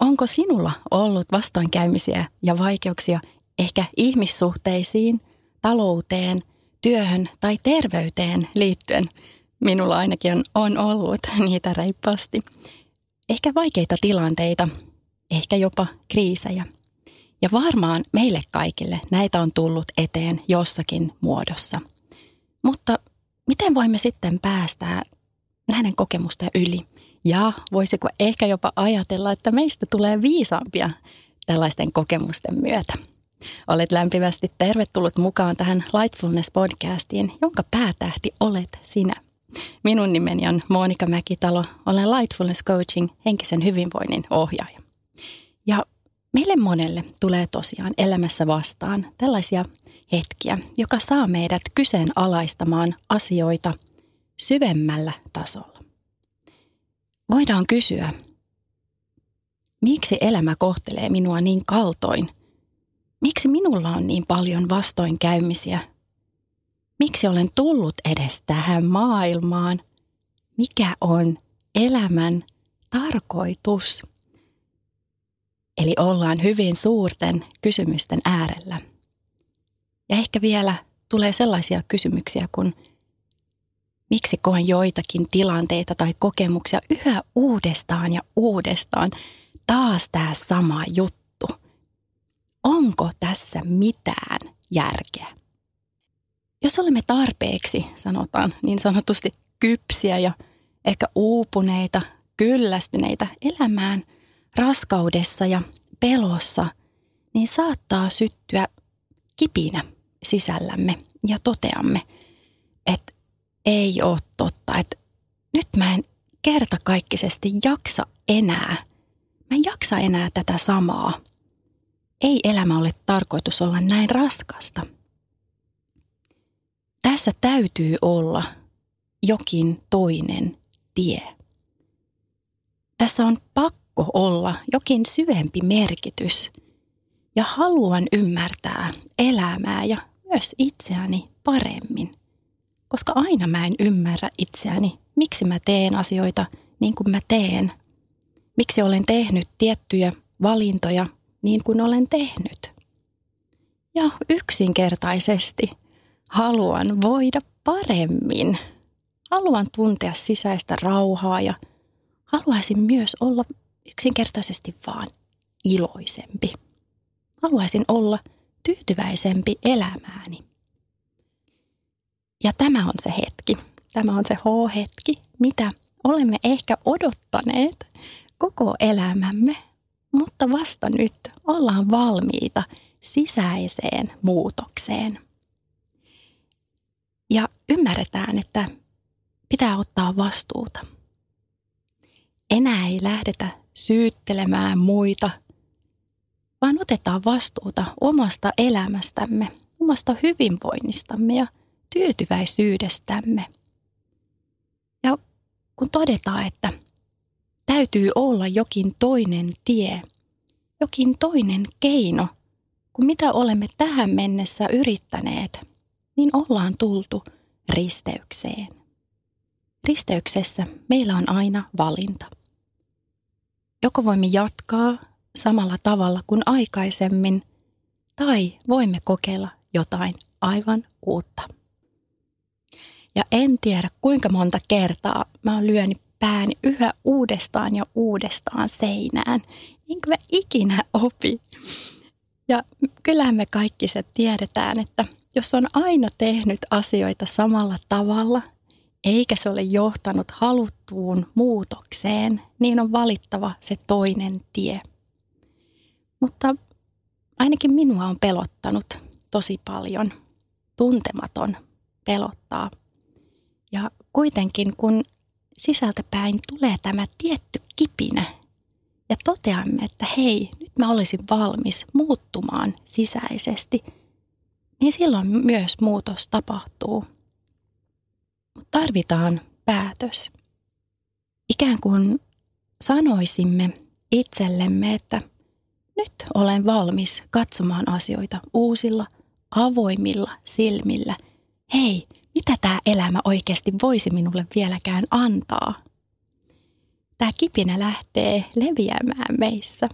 Onko sinulla ollut vastoinkäymisiä ja vaikeuksia ehkä ihmissuhteisiin, talouteen, työhön tai terveyteen liittyen? Minulla ainakin on ollut niitä reippaasti. Ehkä vaikeita tilanteita, ehkä jopa kriisejä. Ja varmaan meille kaikille näitä on tullut eteen jossakin muodossa. Mutta miten voimme sitten päästää näiden kokemusten yli? Ja voisiko ehkä jopa ajatella, että meistä tulee viisaampia tällaisten kokemusten myötä? Olet lämpimästi tervetullut mukaan tähän Lightfulness-podcastiin, jonka päätähti olet sinä. Minun nimeni on Monika Mäkitalo, olen Lightfulness Coaching henkisen hyvinvoinnin ohjaaja. Ja meille monelle tulee tosiaan elämässä vastaan tällaisia hetkiä, joka saa meidät kyseenalaistamaan asioita syvemmällä tasolla. Voidaan kysyä, miksi elämä kohtelee minua niin kaltoin? Miksi minulla on niin paljon vastoinkäymisiä? Miksi olen tullut edes tähän maailmaan? Mikä on elämän tarkoitus? Eli ollaan hyvin suurten kysymysten äärellä. Ja ehkä vielä tulee sellaisia kysymyksiä kuin miksi koen joitakin tilanteita tai kokemuksia yhä uudestaan ja uudestaan? Taas tämä sama juttu. Onko tässä mitään järkeä? Jos olemme tarpeeksi, sanotaan, niin sanotusti kypsiä ja ehkä uupuneita, kyllästyneitä elämään raskaudessa ja pelossa, niin saattaa syttyä kipinä sisällämme ja toteamme, että ei ole totta, että nyt mä en kertakaikkisesti jaksa enää. Mä en jaksa enää tätä samaa. Ei elämä ole tarkoitus olla näin raskasta. Tässä täytyy olla jokin toinen tie. Tässä on pakko olla jokin syvempi merkitys. Ja haluan ymmärtää elämää ja myös itseäni paremmin. Koska aina mä en ymmärrä itseäni, miksi mä teen asioita niin kuin mä teen. Miksi olen tehnyt tiettyjä valintoja niin kuin olen tehnyt. Ja yksinkertaisesti haluan voida paremmin. Haluan tuntea sisäistä rauhaa ja haluaisin myös olla yksinkertaisesti vaan iloisempi. Haluaisin olla tyytyväisempi elämääni. Ja tämä on se hetki. Tämä on se H-hetki, mitä olemme ehkä odottaneet koko elämämme, mutta vasta nyt ollaan valmiita sisäiseen muutokseen. Ja ymmärretään, että pitää ottaa vastuuta. Enää ei lähdetä syyttelemään muita, vaan otetaan vastuuta omasta elämästämme, omasta hyvinvoinnistamme ja tyytyväisyydestämme. Ja kun todetaan, että täytyy olla jokin toinen tie, jokin toinen keino, kun mitä olemme tähän mennessä yrittäneet, niin ollaan tultu risteykseen. Risteyksessä meillä on aina valinta. Joko voimme jatkaa samalla tavalla kuin aikaisemmin, tai voimme kokeilla jotain aivan uutta. Ja en tiedä kuinka monta kertaa mä oon lyönyt pääni yhä uudestaan ja uudestaan seinään. Enkä mä ikinä opi. Ja kyllähän me kaikki se tiedetään, että jos on aina tehnyt asioita samalla tavalla, eikä se ole johtanut haluttuun muutokseen, niin on valittava se toinen tie. Mutta ainakin minua on pelottanut tosi paljon. Tuntematon pelottaa. Ja kuitenkin kun sisältäpäin tulee tämä tietty kipinä ja toteamme, että hei, nyt mä olisin valmis muuttumaan sisäisesti, niin silloin myös muutos tapahtuu. Mutta tarvitaan päätös. Ikään kuin sanoisimme itsellemme, että nyt olen valmis katsomaan asioita uusilla, avoimilla silmillä. Hei, mitä tämä elämä oikeasti voisi minulle vieläkään antaa? Tämä kipinä lähtee leviämään meissä.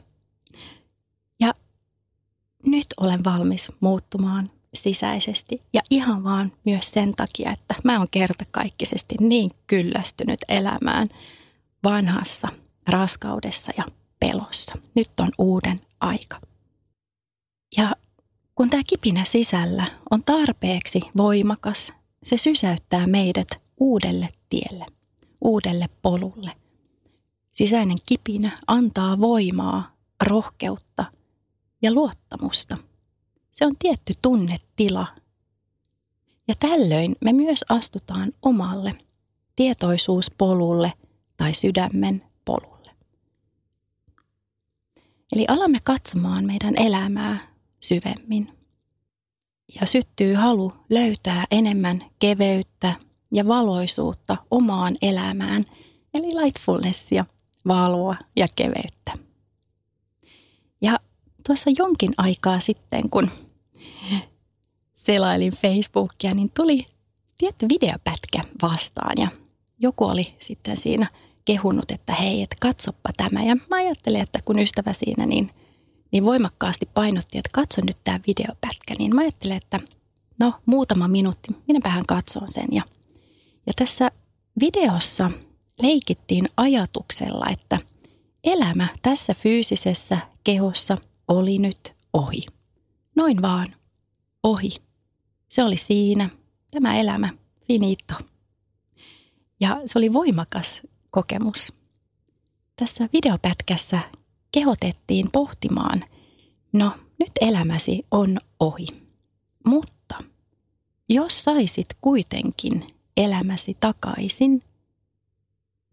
Ja nyt olen valmis muuttumaan sisäisesti ja ihan vaan myös sen takia, että mä oon kertakaikkisesti niin kyllästynyt elämään vanhassa raskaudessa ja pelossa. Nyt on uuden aika. Ja kun tämä kipinä sisällä on tarpeeksi voimakas, se sysäyttää meidät uudelle tielle, uudelle polulle. Sisäinen kipinä antaa voimaa, rohkeutta ja luottamusta. Se on tietty tunnetila. Ja tällöin me myös astutaan omalle tietoisuuspolulle tai sydämen polulle. Eli alamme katsomaan meidän elämää syvemmin. Ja syttyy halu löytää enemmän keveyttä ja valoisuutta omaan elämään, eli lightfulnessia, valoa ja keveyttä. Ja tuossa jonkin aikaa sitten, kun selailin Facebookia, niin tuli tietty videopätkä vastaan ja joku oli sitten siinä kehunut, että hei, että katsoppa tämä. Ja mä ajattelin, että kun ystävä siinä niin voimakkaasti painotti, että katso nyt tämä videopätkä, niin mä ajattelin, että no muutama minuutti, minäpähän katson sen. Ja tässä videossa leikittiin ajatuksella, että elämä tässä fyysisessä kehossa oli nyt ohi. Noin vaan, ohi. Se oli siinä, tämä elämä, finito. Ja se oli voimakas kokemus. Tässä videopätkässä kehotettiin pohtimaan, no nyt elämäsi on ohi, mutta jos saisit kuitenkin elämäsi takaisin,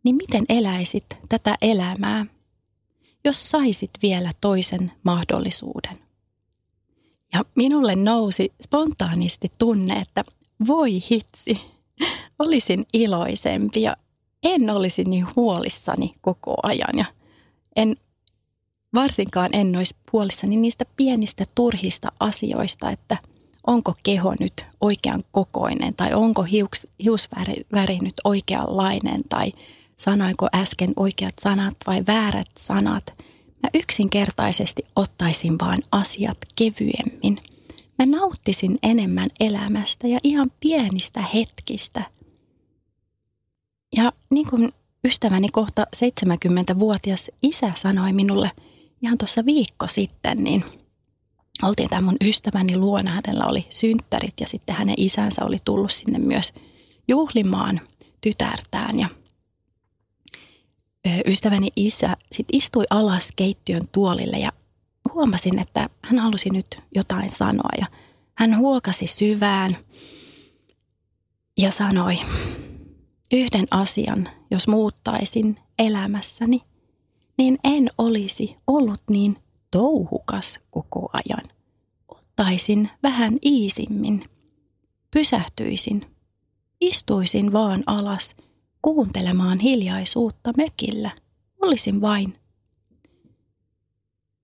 niin miten eläisit tätä elämää, jos saisit vielä toisen mahdollisuuden? Ja minulle nousi spontaanisti tunne, että voi hitsi, olisin iloisempi ja en olisi niin huolissani koko ajan ja varsinkaan en olisi huolissani niistä pienistä turhista asioista, että onko keho nyt oikean kokoinen tai onko hiusväri nyt oikeanlainen tai sanoinko äsken oikeat sanat vai väärät sanat. Mä yksinkertaisesti ottaisin vaan asiat kevyemmin. Mä nauttisin enemmän elämästä ja ihan pienistä hetkistä. Ja niin kuin ystäväni kohta 70-vuotias isä sanoi minulle ihan tuossa viikko sitten, niin oltiin tämän mun ystäväni luona, hänellä oli synttärit ja sitten hänen isänsä oli tullut sinne myös juhlimaan tytärtään. Ja ystäväni isä sitten istui alas keittiön tuolille ja huomasin, että hän halusi nyt jotain sanoa ja hän huokasi syvään ja sanoi: yhden asian, jos muuttaisin elämässäni, niin en olisi ollut niin touhukas koko ajan. Ottaisin vähän iisimmin, pysähtyisin, istuisin vaan alas kuuntelemaan hiljaisuutta mökillä. Olisin vain.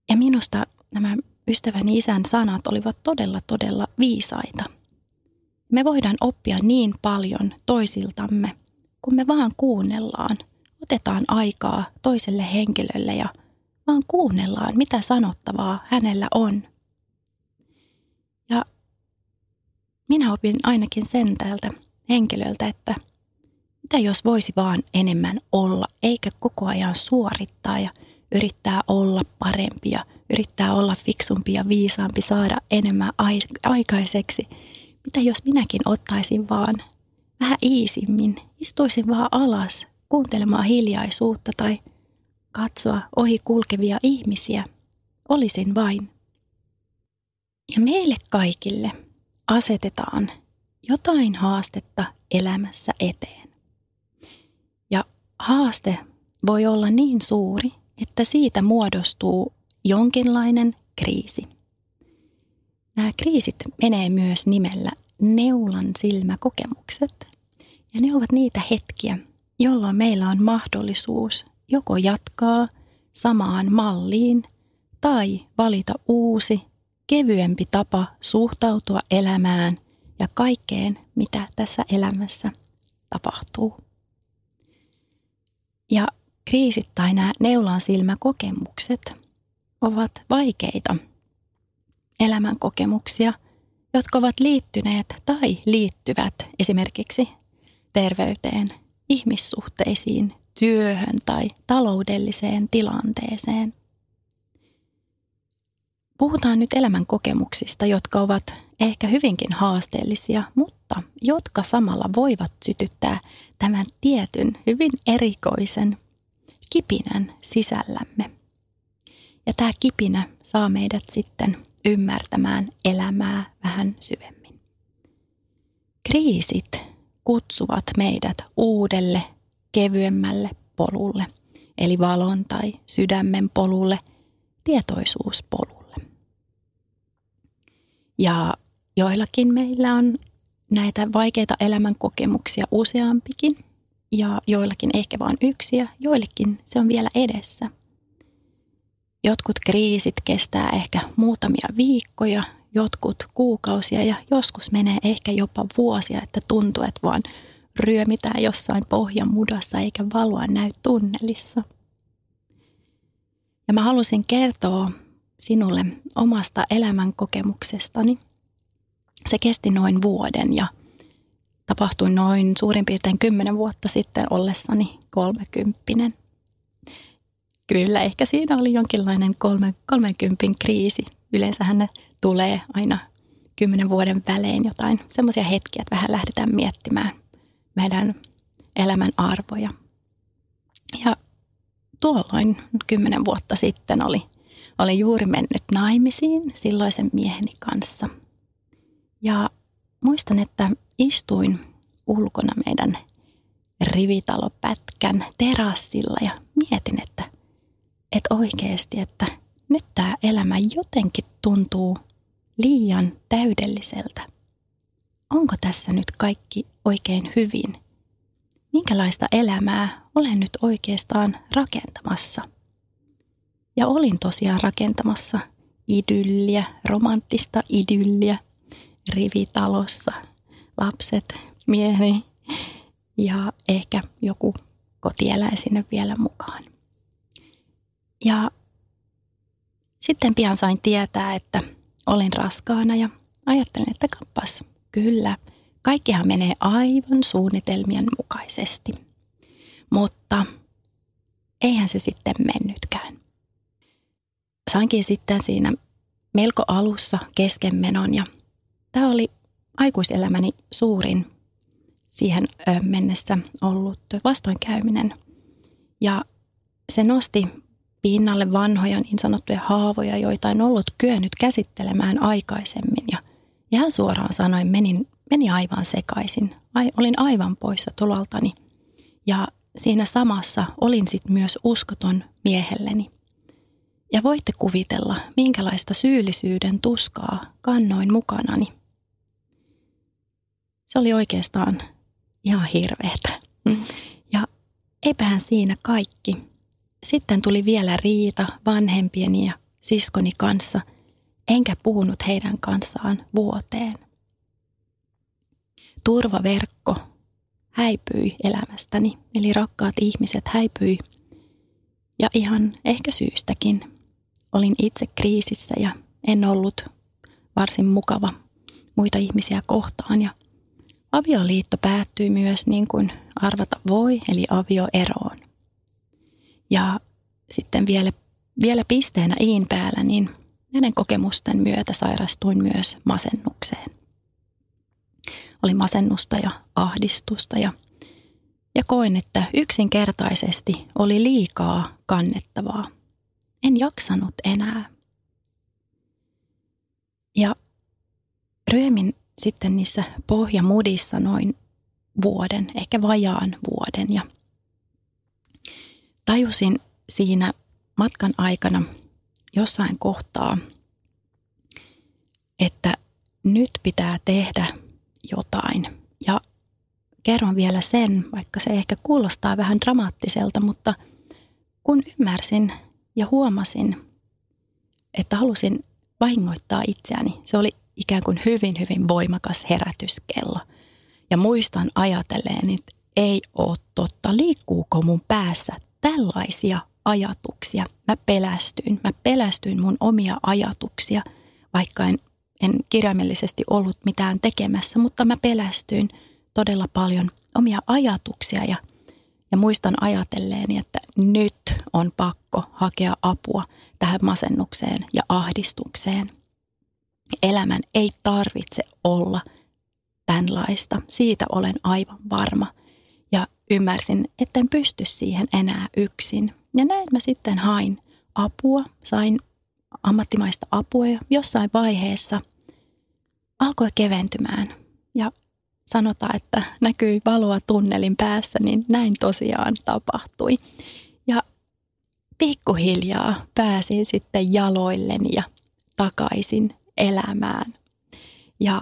Ja minusta nämä ystäväni isän sanat olivat todella, todella viisaita. Me voidaan oppia niin paljon toisiltamme, kun me vaan kuunnellaan, otetaan aikaa toiselle henkilölle ja vaan kuunnellaan, mitä sanottavaa hänellä on. Ja minä opin ainakin sen tältä henkilöltä, että mitä jos voisi vaan enemmän olla, eikä koko ajan suorittaa ja yrittää olla parempi ja yrittää olla fiksumpi ja viisaampi, saada enemmän aikaiseksi. Mitä jos minäkin ottaisin vaan vähän iisimmin, istuisin vaan alas kuuntelemaan hiljaisuutta tai katsoa ohi kulkevia ihmisiä. Olisin vain. Ja meille kaikille asetetaan jotain haastetta elämässä eteen. Ja haaste voi olla niin suuri, että siitä muodostuu jonkinlainen kriisi. Nämä kriisit menee myös nimellä neulan silmäkokemukset, ja ne ovat niitä hetkiä, jolloin meillä on mahdollisuus joko jatkaa samaan malliin tai valita uusi, kevyempi tapa suhtautua elämään ja kaikkeen, mitä tässä elämässä tapahtuu. Ja kriisit tai nämä neulan silmäkokemukset ovat vaikeita elämän kokemuksia, jotka ovat liittyneet tai liittyvät esimerkiksi terveyteen, ihmissuhteisiin, työhön tai taloudelliseen tilanteeseen. Puhutaan nyt elämän kokemuksista, jotka ovat ehkä hyvinkin haasteellisia, mutta jotka samalla voivat sytyttää tämän tietyn hyvin erikoisen kipinän sisällämme. Ja tämä kipinä saa meidät sitten ymmärtämään elämää vähän syvemmin. Kriisit kutsuvat meidät uudelle, kevyemmälle polulle, eli valon tai sydämen polulle, tietoisuuspolulle. Ja joillakin meillä on näitä vaikeita elämän kokemuksia useampikin, ja joillakin ehkä vain yksi, ja joillekin se on vielä edessä. Jotkut kriisit kestää ehkä muutamia viikkoja, jotkut kuukausia ja joskus menee ehkä jopa vuosia, että tuntuu, että vaan ryömitään jossain pohjamudassa eikä valoa näy tunnelissa. Ja mä halusin kertoa sinulle omasta elämänkokemuksestani. Se kesti noin vuoden ja tapahtui noin suurin piirtein 10 vuotta sitten ollessani 30. Kyllä, ehkä siinä oli jonkinlainen 30 kriisi. Yleensähän ne tulee aina 10 vuoden välein jotain semmoisia hetkiä, että vähän lähdetään miettimään meidän elämän arvoja. Ja tuolloin 10 vuotta sitten oli juuri mennyt naimisiin silloisen mieheni kanssa. Ja muistan, että istuin ulkona meidän rivitalopätkän terassilla ja mietin, että oikeasti, että nyt tämä elämä jotenkin tuntuu liian täydelliseltä. Onko tässä nyt kaikki oikein hyvin? Minkälaista elämää olen nyt oikeastaan rakentamassa? Ja olin tosiaan rakentamassa idylliä, romanttista idylliä, rivitalossa, lapset, mieheni ja ehkä joku kotieläin sinne vielä mukaan. Ja sitten pian sain tietää, että olin raskaana ja ajattelin, että kappas, kyllä, kaikkihan menee aivan suunnitelmien mukaisesti. Mutta eihän se sitten mennytkään. Sainkin sitten siinä melko alussa keskenmenon ja tämä oli aikuiselämäni suurin siihen mennessä ollut vastoinkäyminen ja se nosti pinnalle vanhoja niin sanottuja haavoja, joita en ollut kyennyt käsittelemään aikaisemmin. Ja ihan suoraan sanoen meni aivan sekaisin. Olin aivan poissa tolaltani. Ja siinä samassa olin sitten myös uskoton miehelleni. Ja voitte kuvitella, minkälaista syyllisyyden tuskaa kannoin mukanani. Se oli oikeastaan ihan hirveetä. Ja eipähän siinä kaikki. Sitten tuli vielä riita vanhempieni ja siskoni kanssa, enkä puhunut heidän kanssaan vuoteen. Turvaverkko häipyi elämästäni, eli rakkaat ihmiset häipyi. Ja ihan ehkä syystäkin. Olin itse kriisissä ja en ollut varsin mukava muita ihmisiä kohtaan. Ja avioliitto päättyi myös niin kuin arvata voi, eli avioeroon. Ja sitten vielä pisteenä iin päällä, niin näiden kokemusten myötä sairastuin myös masennukseen. Oli masennusta ja ahdistusta ja koin, että yksinkertaisesti oli liikaa kannettavaa. En jaksanut enää. Ja ryömin sitten niissä pohjamudissa noin vuoden, ehkä vajaan vuoden ja tajusin siinä matkan aikana jossain kohtaa, että nyt pitää tehdä jotain. Ja kerron vielä sen, vaikka se ehkä kuulostaa vähän dramaattiselta, mutta kun ymmärsin ja huomasin, että halusin vahingoittaa itseäni, se oli ikään kuin hyvin, hyvin voimakas herätyskello. Ja muistan ajatelleen, että ei ole totta, liikkuuko mun päässä tällaisia ajatuksia. Mä pelästyin mun omia ajatuksia, vaikka en kirjaimellisesti ollut mitään tekemässä, mutta mä pelästyin todella paljon omia ajatuksia ja muistan ajatelleeni, että nyt on pakko hakea apua tähän masennukseen ja ahdistukseen. Elämän ei tarvitse olla tämänlaista, siitä olen aivan varma. Ja ymmärsin, etten pysty siihen enää yksin. Ja näin mä sitten hain apua, sain ammattimaista apua ja jossain vaiheessa alkoi keventymään. Ja sanotaan, että näkyi valoa tunnelin päässä, niin näin tosiaan tapahtui. Ja pikkuhiljaa pääsin sitten jaloilleni ja takaisin elämään. Ja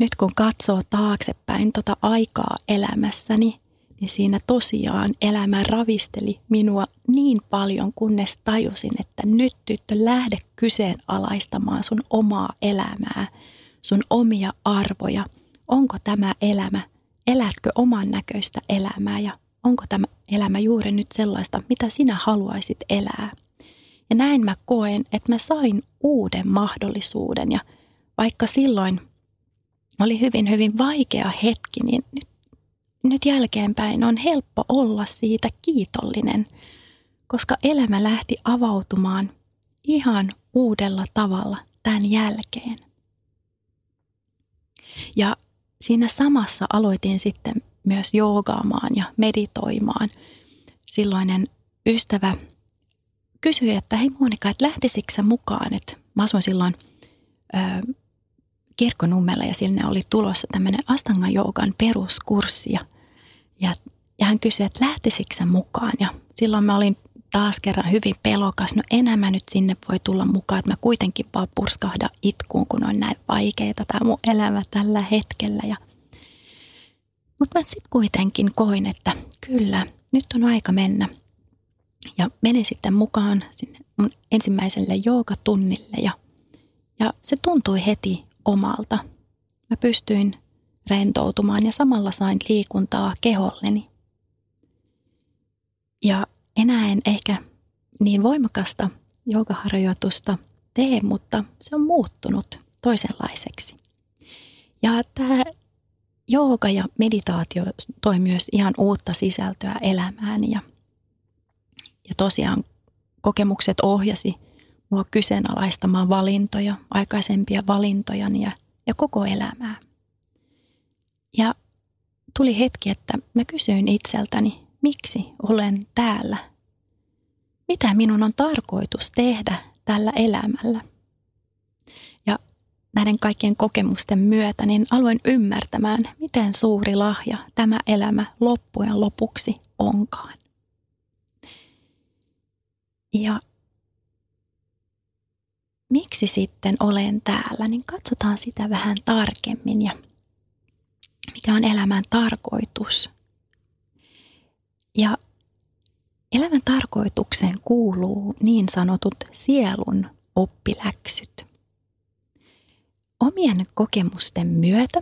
nyt kun katsoo taaksepäin tota aikaa elämässäni, niin siinä tosiaan elämä ravisteli minua niin paljon, kunnes tajusin, että nyt tyttö lähde kyseenalaistamaan sun omaa elämää, sun omia arvoja. Onko tämä elämä, elätkö oman näköistä elämää ja onko tämä elämä juuri nyt sellaista, mitä sinä haluaisit elää? Ja näin mä koen, että mä sain uuden mahdollisuuden ja vaikka silloin oli hyvin, hyvin vaikea hetki, niin nyt jälkeenpäin on helppo olla siitä kiitollinen, koska elämä lähti avautumaan ihan uudella tavalla tämän jälkeen. Ja siinä samassa aloitin sitten myös joogaamaan ja meditoimaan. Silloinen ystävä kysyi, että hei Monika, että lähtisitkö sä mukaan? Että mä asuin silloin Kirkkonummella ja sinne oli tulossa tämmöinen Astanga-joogan peruskurssi. Ja hän kysyi, että lähtisitkö sä mukaan? Ja silloin mä olin taas kerran hyvin pelokas. No enää mä nyt sinne voi tulla mukaan, että mä kuitenkin vaan purskahdan itkuun, kun on näin vaikeita tämä mun elämä tällä hetkellä. Mutta mä sitten kuitenkin koin, että kyllä, nyt on aika mennä. Ja menin sitten mukaan sinne mun ensimmäiselle joogatunnille ja se tuntui heti omalta. Mä pystyin rentoutumaan ja samalla sain liikuntaa keholleni. Ja enää en ehkä niin voimakasta joogaharjoitusta tee, mutta se on muuttunut toisenlaiseksi. Ja tämä jooga ja meditaatio toi myös ihan uutta sisältöä elämääni ja tosiaan kokemukset ohjasi mua kyseenalaistamaan valintoja, aikaisempia valintojani ja koko elämää. Ja tuli hetki, että mä kysyin itseltäni, miksi olen täällä? Mitä minun on tarkoitus tehdä tällä elämällä? Ja näiden kaikkien kokemusten myötä niin aloin ymmärtämään, miten suuri lahja tämä elämä loppujen lopuksi onkaan. Ja miksi sitten olen täällä, niin katsotaan sitä vähän tarkemmin ja mikä on elämän tarkoitus. Ja elämän tarkoitukseen kuuluu niin sanotut sielun oppiläksyt. Omien kokemusten myötä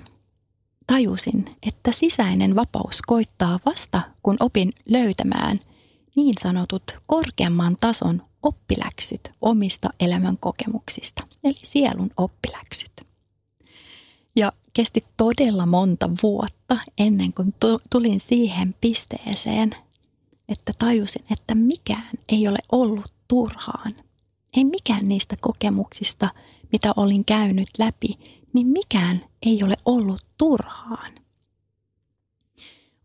tajusin, että sisäinen vapaus koittaa vasta, kun opin löytämään niin sanotut korkeamman tason oppiläksyt omista elämän kokemuksista, eli sielun oppiläksyt. Ja kesti todella monta vuotta ennen kuin tulin siihen pisteeseen, että tajusin, että mikään ei ole ollut turhaan. Ei mikään niistä kokemuksista, mitä olin käynyt läpi, niin mikään ei ole ollut turhaan.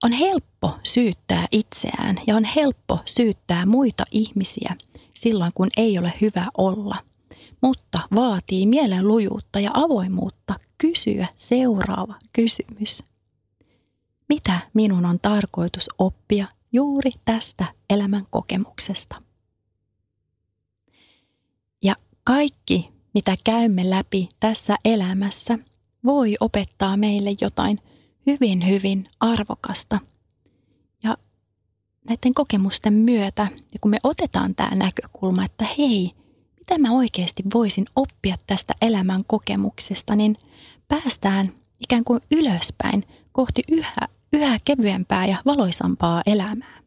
On helppo syyttää itseään ja on helppo syyttää muita ihmisiä silloin, kun ei ole hyvä olla. Mutta vaatii mielenlujuutta ja avoimuutta kysyä seuraava kysymys. Mitä minun on tarkoitus oppia juuri tästä elämän kokemuksesta? Ja Kaikki, mitä käymme läpi tässä elämässä, voi opettaa meille jotain hyvin, hyvin arvokasta. Ja näiden kokemusten myötä, ja kun me otetaan tämä näkökulma, että hei, mitä mä oikeasti voisin oppia tästä elämän kokemuksesta, niin päästään ikään kuin ylöspäin kohti yhä kevyempää ja valoisampaa elämää.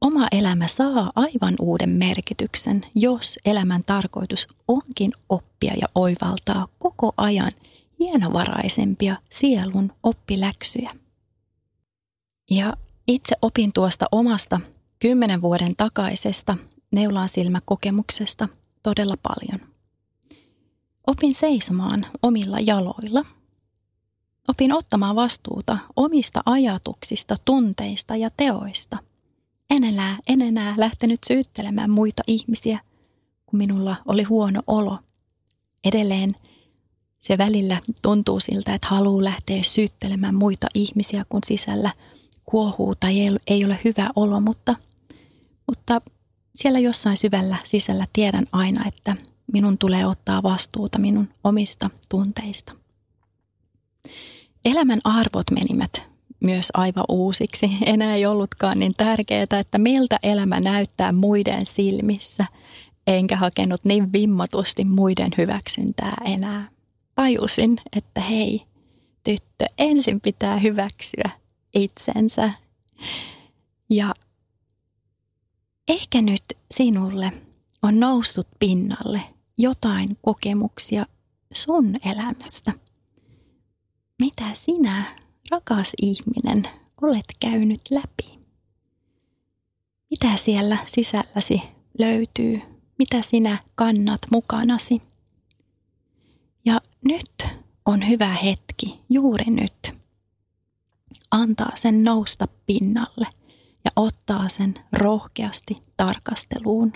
Oma elämä saa aivan uuden merkityksen, jos elämän tarkoitus onkin oppia ja oivaltaa koko ajan hienovaraisempia sielun oppiläksyjä. Ja itse opin tuosta omasta 10 vuoden takaisesta neulaansilmäkokemuksesta todella paljon. Opin seisomaan omilla jaloilla. Opin ottamaan vastuuta omista ajatuksista, tunteista ja teoista. En enää lähtenyt syyttelemään muita ihmisiä, kun minulla oli huono olo. Edelleen se välillä tuntuu siltä, että haluaa lähteä syyttelemään muita ihmisiä, kun sisällä kuohuu tai ei ole hyvä olo, mutta siellä jossain syvällä sisällä tiedän aina, että minun tulee ottaa vastuuta minun omista tunteista. Elämän arvot menivät myös aivan uusiksi. Enää ei ollutkaan niin tärkeää, että miltä elämä näyttää muiden silmissä, enkä hakenut niin vimmatusti muiden hyväksyntää enää. Tajusin, että hei, tyttö, ensin pitää hyväksyä itsensä. Ja ehkä nyt sinulle on noussut pinnalle jotain kokemuksia sun elämästä. Mitä sinä, rakas ihminen, olet käynyt läpi? Mitä siellä sisälläsi löytyy? Mitä sinä kannat mukanasi? Ja nyt on hyvä hetki, juuri nyt, antaa sen nousta pinnalle ja ottaa sen rohkeasti tarkasteluun.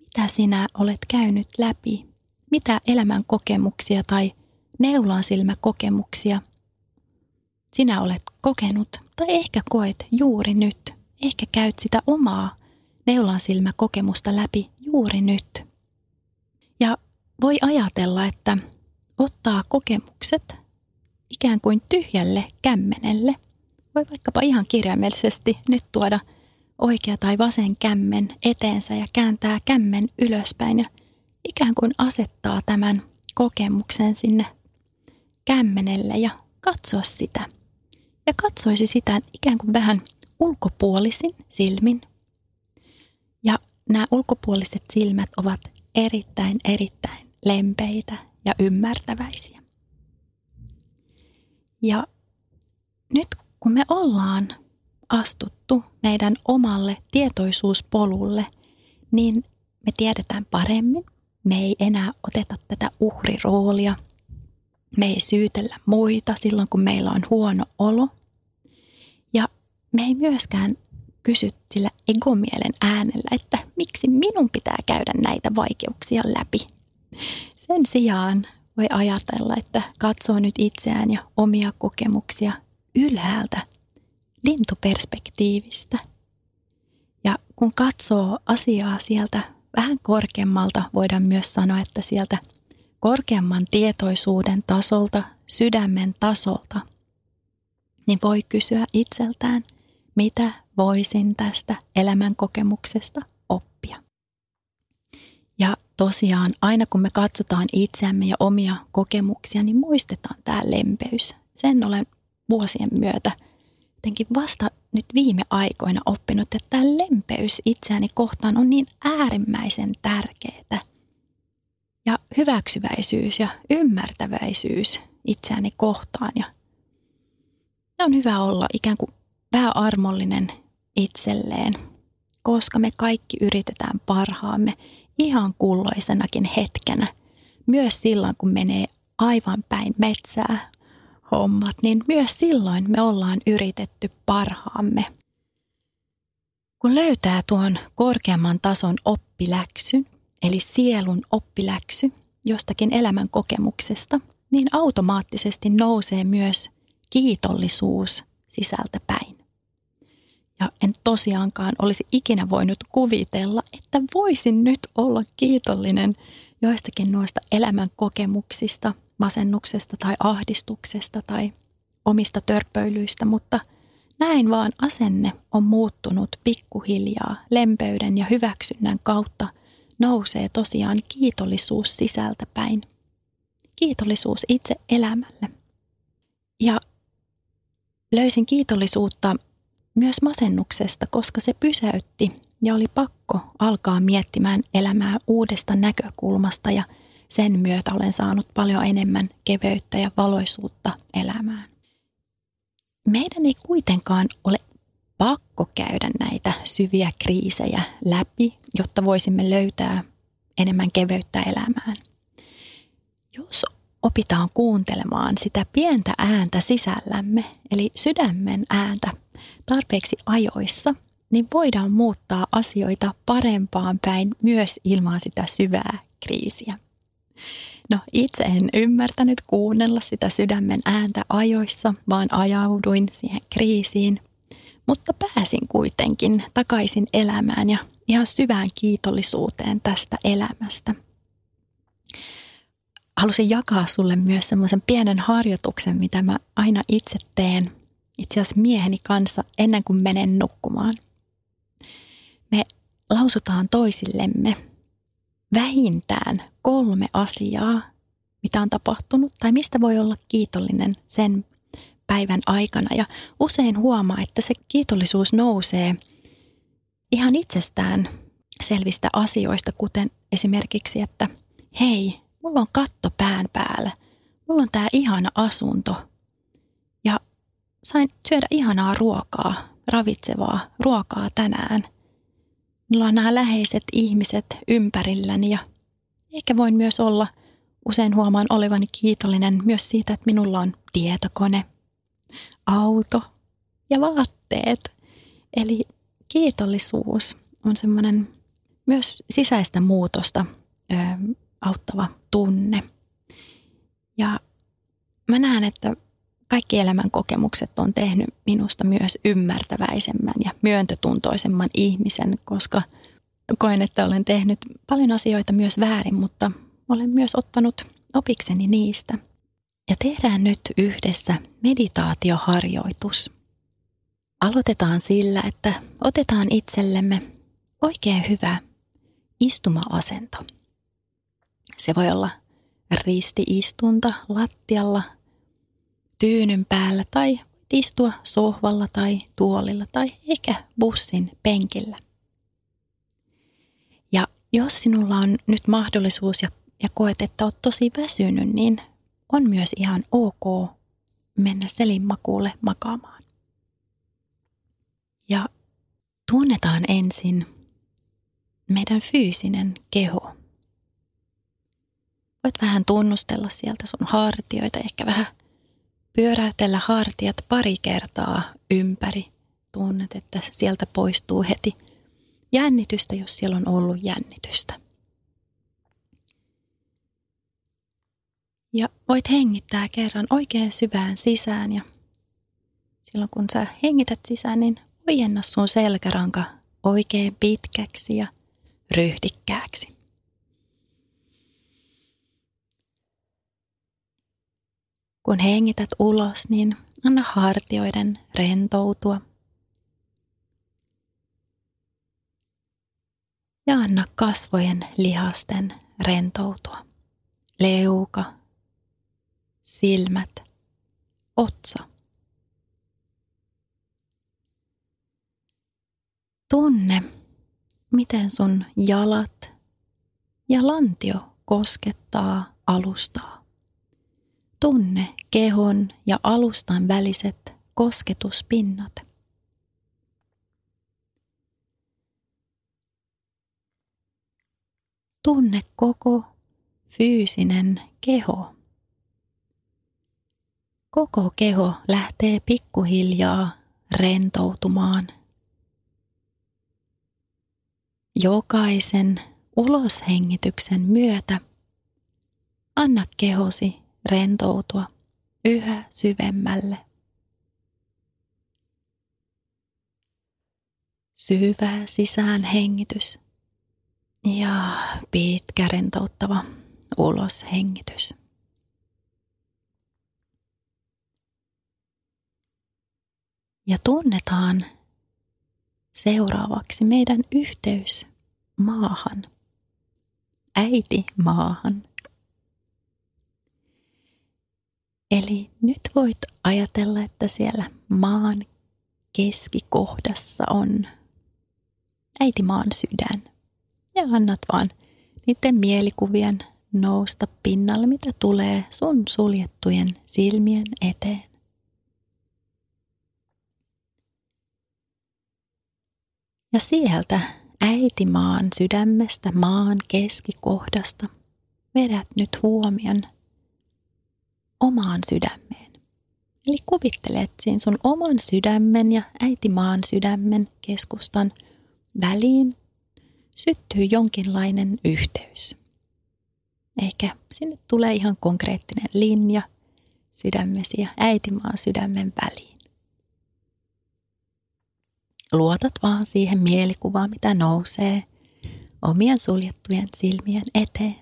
Mitä sinä olet käynyt läpi? Mitä elämän kokemuksia tai neulansilmäkokemuksia sinä olet kokenut tai ehkä koet juuri nyt? Ehkä käyt sitä omaa neulansilmäkokemusta läpi juuri nyt. Ja voi ajatella, että ottaa kokemukset ikään kuin tyhjälle kämmenelle. Voi vaikkapa ihan kirjaimellisesti nyt tuoda oikea tai vasen kämmen eteensä ja kääntää kämmen ylöspäin ja ikään kuin asettaa tämän kokemuksen sinne kämmenelle ja katsoa sitä. Ja katsoisi sitä ikään kuin vähän ulkopuolisin silmin. Ja nämä ulkopuoliset silmät ovat erittäin, erittäin lempeitä ja ymmärtäväisiä. Ja nyt kun me ollaan astuttu meidän omalle tietoisuuspolulle, niin me tiedetään paremmin. Me ei enää oteta tätä uhriroolia. Me ei syytellä muita silloin, kun meillä on huono olo. Ja me ei myöskään kysy sillä egomielen äänellä, että miksi minun pitää käydä näitä vaikeuksia läpi. Sen sijaan voi ajatella, että katsoo nyt itseään ja omia kokemuksia ylhäältä, lintuperspektiivistä. Ja kun katsoo asiaa sieltä vähän korkeammalta, voidaan myös sanoa, että sieltä korkeamman tietoisuuden tasolta, sydämen tasolta, niin voi kysyä itseltään, mitä voisin tästä elämän kokemuksesta oppia. Ja tosiaan, aina kun me katsotaan itseämme ja omia kokemuksia, niin muistetaan tämä lempeys. Sen olen vuosien myötä jotenkin vasta nyt viime aikoina oppinut, että tämä lempeys itseäni kohtaan on niin äärimmäisen tärkeää. Ja hyväksyväisyys ja ymmärtäväisyys itseäni kohtaan. Ja on hyvä olla ikään kuin pääarmollinen itselleen, koska me kaikki yritetään parhaamme ihan kulloisenakin hetkenä. Myös silloin, kun menee aivan päin metsää hommat, niin myös silloin me ollaan yritetty parhaamme. Kun löytää tuon korkeamman tason oppiläksyn, eli sielun oppiläksy jostakin elämän kokemuksesta, niin automaattisesti nousee myös kiitollisuus sisältä päin. Ja en tosiaankaan olisi ikinä voinut kuvitella, että voisin nyt olla kiitollinen joistakin noista elämän kokemuksista, masennuksesta tai ahdistuksesta tai omista törpöilyistä, mutta näin vaan asenne on muuttunut pikkuhiljaa lempeyden ja hyväksynnän kautta. Nousee tosiaan kiitollisuus sisältä päin. Kiitollisuus itse elämälle. Ja löysin kiitollisuutta myös masennuksesta, koska se pysäytti ja oli pakko alkaa miettimään elämää uudesta näkökulmasta ja sen myötä olen saanut paljon enemmän keveyttä ja valoisuutta elämään. Meidän ei kuitenkaan ole pakko käydä näitä syviä kriisejä läpi, jotta voisimme löytää enemmän keveyttä elämään. Jos opitaan kuuntelemaan sitä pientä ääntä sisällämme, eli sydämen ääntä tarpeeksi ajoissa, niin voidaan muuttaa asioita parempaan päin myös ilman sitä syvää kriisiä. No, itse en ymmärtänyt kuunnella sitä sydämen ääntä ajoissa, vaan ajauduin siihen kriisiin. Mutta pääsin kuitenkin takaisin elämään ja ihan syvään kiitollisuuteen tästä elämästä. Halusin jakaa sulle myös semmoisen pienen harjoituksen, mitä mä aina itse teen, itse asiassa mieheni kanssa ennen kuin menen nukkumaan. Me lausutaan toisillemme vähintään 3 asiaa, mitä on tapahtunut tai mistä voi olla kiitollinen sen päivän aikana, ja usein huomaa, että se kiitollisuus nousee ihan itsestään selvistä asioista, kuten esimerkiksi, että hei, mulla on katto pään päällä, mulla on tää ihana asunto ja sain syödä ihanaa ruokaa, ravitsevaa ruokaa tänään. Mulla on nämä läheiset ihmiset ympärilläni ja ehkä voin myös olla, usein huomaan olevani kiitollinen myös siitä, että minulla on tietokone, auto ja vaatteet. Eli kiitollisuus on semmoinen myös sisäistä muutosta auttava tunne. Ja mä näen, että kaikki elämän kokemukset on tehnyt minusta myös ymmärtäväisemmän ja myöntötuntoisemman ihmisen, koska koen, että olen tehnyt paljon asioita myös väärin, mutta olen myös ottanut opikseni niistä. Ja tehdään nyt yhdessä meditaatioharjoitus. Aloitetaan sillä, että otetaan itsellemme oikein hyvä istuma-asento. Se voi olla ristiistunta lattialla, tyynyn päällä tai voit istua sohvalla tai tuolilla tai ehkä bussin penkillä. Ja jos sinulla on nyt mahdollisuus ja koet, että olet tosi väsynyt, niin on myös ihan ok mennä selinmakuulle makaamaan. Ja tunnetaan ensin meidän fyysinen keho. Voit vähän tunnustella sieltä sun hartioita, ehkä vähän pyöräytellä hartiat pari kertaa ympäri. Tunnet, että sieltä poistuu heti jännitystä, jos siellä on ollut jännitystä. Ja voit hengittää kerran oikein syvään sisään ja silloin kun sä hengität sisään, niin ojenna sun selkäranka oikein pitkäksi ja ryhdikkääksi. Kun hengität ulos, niin anna hartioiden rentoutua. Ja anna kasvojen lihasten rentoutua. Leuka, silmät, otsa. Tunne, miten sun jalat ja lantio koskettaa alustaa. Tunne kehon ja alustan väliset kosketuspinnat. Tunne koko fyysinen keho. Koko keho lähtee pikkuhiljaa rentoutumaan. Jokaisen uloshengityksen myötä anna kehosi rentoutua yhä syvemmälle. syvä sisäänhengitys ja pitkä rentouttava uloshengitys. Ja tunnetaan seuraavaksi meidän yhteys maahan, äiti maahan. Eli nyt voit ajatella, että siellä maan keskikohdassa on äitimaan sydän. Ja annat vaan niiden mielikuvien nousta pinnalle, mitä tulee sun suljettujen silmien eteen. Ja sieltä äitimaan sydämestä, maan keskikohdasta, vedät nyt huomion omaan sydämeen. Eli kuvittelet siinä sun oman sydämen ja äitimaan sydämen keskustan väliin syttyy jonkinlainen yhteys. Eikä sinne tulee ihan konkreettinen linja sydämesi ja äitimaan sydämen väliin. Luotat vaan siihen mielikuvaan, mitä nousee omien suljettujen silmien eteen.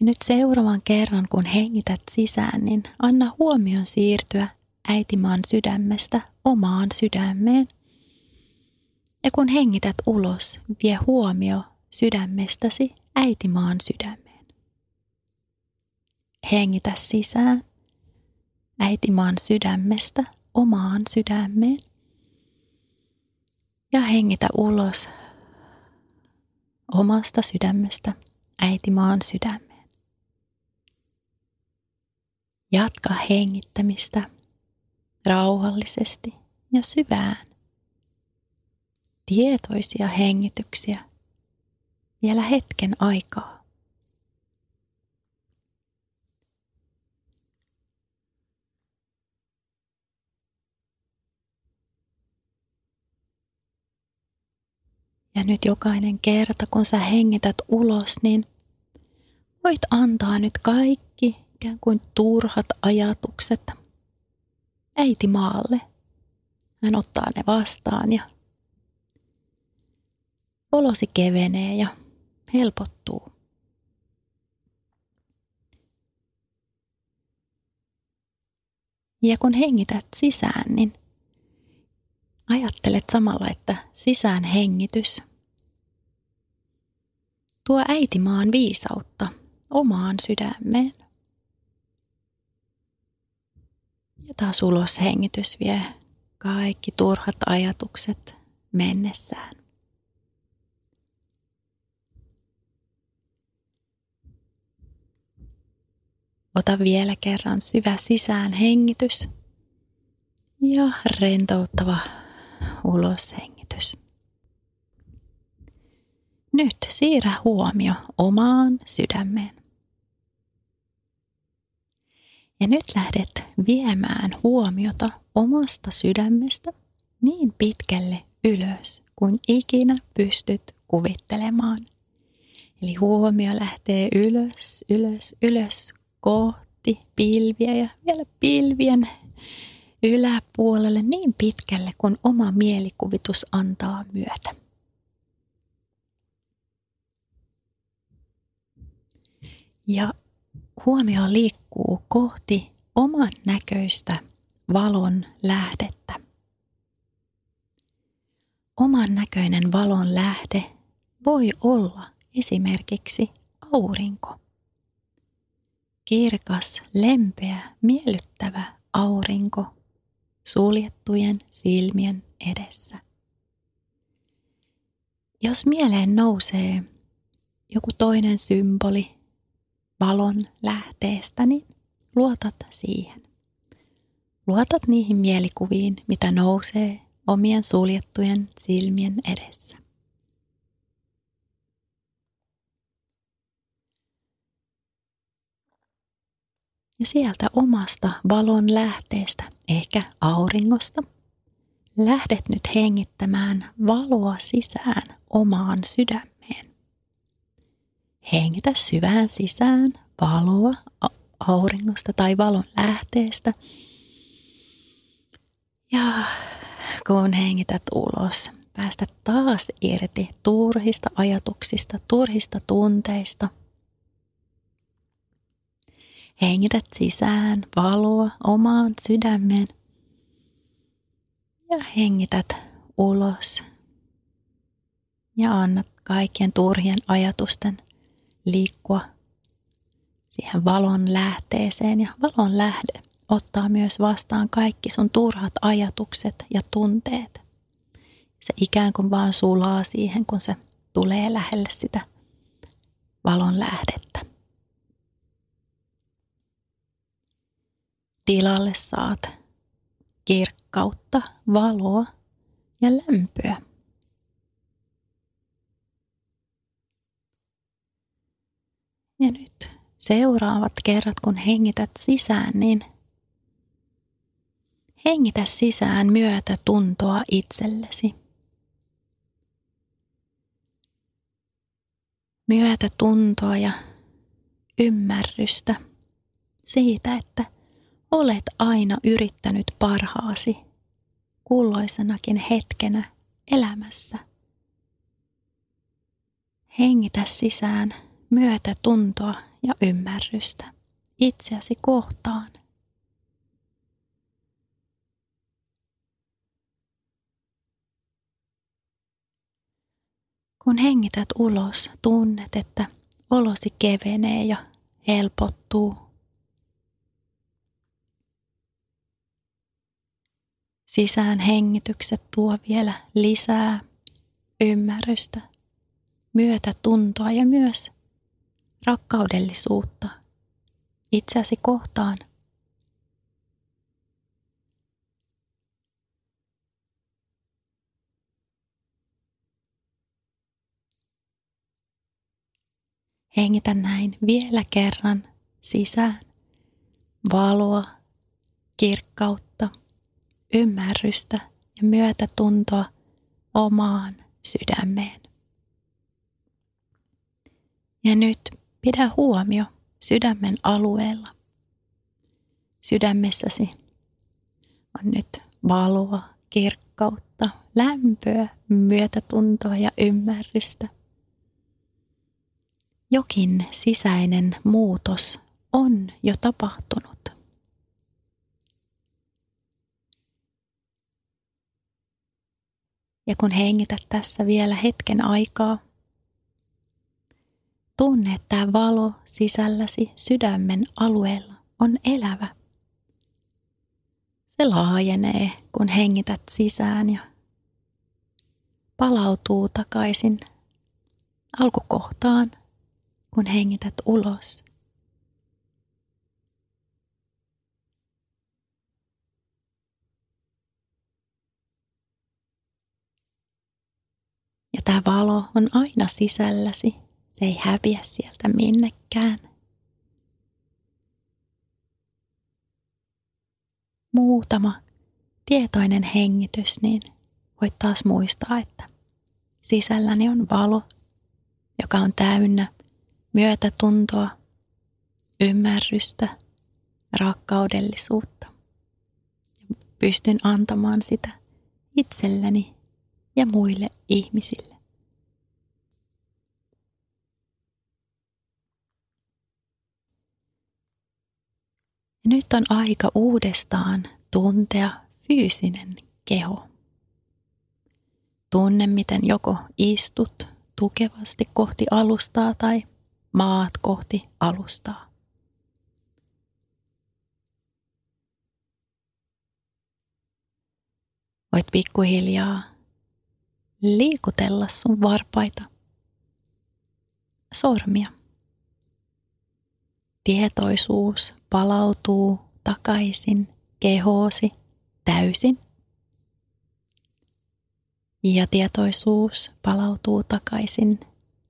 Ja nyt seuraavan kerran, kun hengität sisään, niin anna huomion siirtyä äitimaan sydämestä omaan sydämeen. Ja kun hengität ulos, vie huomio sydämestäsi äitimaan sydämeen. Hengitä sisään äitimaan sydämestä omaan sydämeen. Ja hengitä ulos omasta sydämestä äitimaan sydämeen. Jatka hengittämistä rauhallisesti ja syvään. Tietoisia hengityksiä vielä hetken aikaa. Ja nyt jokainen kerta, kun sä hengität ulos, niin voit antaa nyt kaikki ikään kuin turhat ajatukset äiti maalle. Hän ottaa ne vastaan ja olosi kevenee ja helpottuu. Ja kun hengität sisään, niin ajattelet samalla, että sisäänhengitys tuo äitimaan viisautta omaan sydämeen. Ja taas uloshengitys vie kaikki turhat ajatukset mennessään. Ota vielä kerran syvä sisäänhengitys ja rentouttava uloshengitys. Nyt siirrä huomio omaan sydämeen. Ja nyt lähdet viemään huomiota omasta sydämestä niin pitkälle ylös, kuin ikinä pystyt kuvittelemaan. Eli huomio lähtee ylös, ylös, ylös kohti pilviä ja vielä pilvien yläpuolelle niin pitkälle, kuin oma mielikuvitus antaa myötä. Ja huomio liikkuu kohti oman näköistä valon lähdettä. Oman näköinen valon lähde voi olla esimerkiksi aurinko. Kirkas, lempeä, miellyttävä aurinko suljettujen silmien edessä. Jos mieleen nousee joku toinen symboli valon lähteestä, niin luotat siihen. Luotat niihin mielikuviin, mitä nousee omien suljettujen silmien edessä. Ja sieltä omasta valon lähteestä, ehkä auringosta, lähdet nyt hengittämään valoa sisään omaan sydämeen. Hengitä syvään sisään valoa auringosta tai valon lähteestä. Ja jatkoon, hengität ulos. Päästä taas irti turhista ajatuksista, turhista tunteista. Hengität sisään valoa omaan sydämeen ja hengität ulos ja annat kaikkien turhien ajatusten liikkua siihen valon lähteeseen. Ja valon lähde ottaa myös vastaan kaikki sun turhat ajatukset ja tunteet. Se ikään kuin vaan sulaa siihen, kun se tulee lähelle sitä valon lähdettä. Tilalle saat kirkkautta, valoa ja lämpöä. Ja nyt seuraavat kerrat, kun hengität sisään, niin hengitä sisään myötätuntoa itsellesi. Myötätuntoa ja ymmärrystä siitä, että olet aina yrittänyt parhaasi kulloisenakin hetkenä elämässä. Hengitä sisään myötätuntoa ja ymmärrystä itseäsi kohtaan. Kun hengität ulos, tunnet, että olosi kevenee ja helpottuu. Sisään hengitykset tuo vielä lisää ymmärrystä, myötätuntoa ja myös rakkaudellisuutta itseäsi kohtaan. Hengitä näin vielä kerran sisään valoa, kirkkautta, ymmärrystä ja myötätuntoa omaan sydämeen. Ja nyt pidä huomio sydämen alueella. Sydämessäsi on nyt valoa, kirkkautta, lämpöä, myötätuntoa ja ymmärrystä. Jokin sisäinen muutos on jo tapahtunut. Ja kun hengität tässä vielä hetken aikaa, tunne, että tämä valo sisälläsi sydämen alueella on elävä. Se laajenee, kun hengität sisään ja palautuu takaisin alkukohtaan, kun hengität ulos. Ja tämä valo on aina sisälläsi. Se ei häviä sieltä minnekään. Muutama tietoinen hengitys, niin voit taas muistaa, että sisälläni on valo, joka on täynnä myötätuntoa, ymmärrystä, rakkaudellisuutta. Pystyn antamaan sitä itselleni ja muille ihmisille. Nyt on aika uudestaan tuntea fyysinen keho. Tunne, miten joko istut tukevasti kohti alustaa tai maat kohti alustaa. Voit pikkuhiljaa liikutella sun varpaita, sormia. Tietoisuus palautuu takaisin kehoosi täysin. Ja tietoisuus palautuu takaisin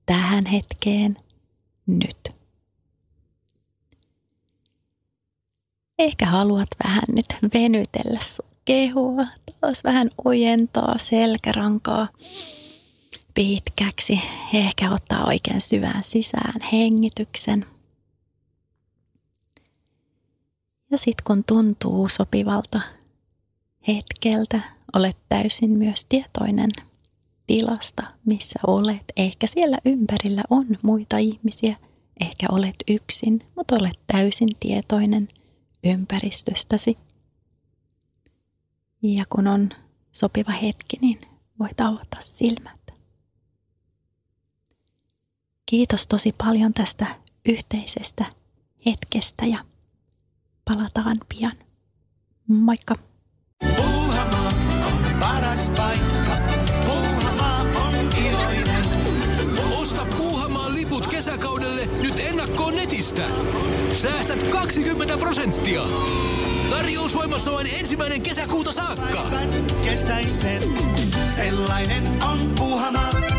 tähän hetkeen nyt. Ehkä haluat vähän nyt venytellä sun kehoa, taas vähän ojentaa selkärankaa pitkäksi. Ehkä ottaa oikein syvään sisään hengityksen. Ja sitten kun tuntuu sopivalta hetkeltä, olet täysin myös tietoinen tilasta, missä olet. Ehkä siellä ympärillä on muita ihmisiä, ehkä olet yksin, mutta olet täysin tietoinen ympäristöstäsi. Ja kun on sopiva hetki, niin voit avata silmät. Kiitos tosi paljon tästä yhteisestä hetkestä ja palataan pian. Moikka! Puuhamaa on paras paikka. Puuhamaa on iloinen. Osta Puuhamaan liput kesäkaudelle nyt ennakkoon netistä. Säästät 20%. Tarjous voimassa vain 1. kesäkuuta saakka. Aivan kesäisen, sellainen on Puuhamaa.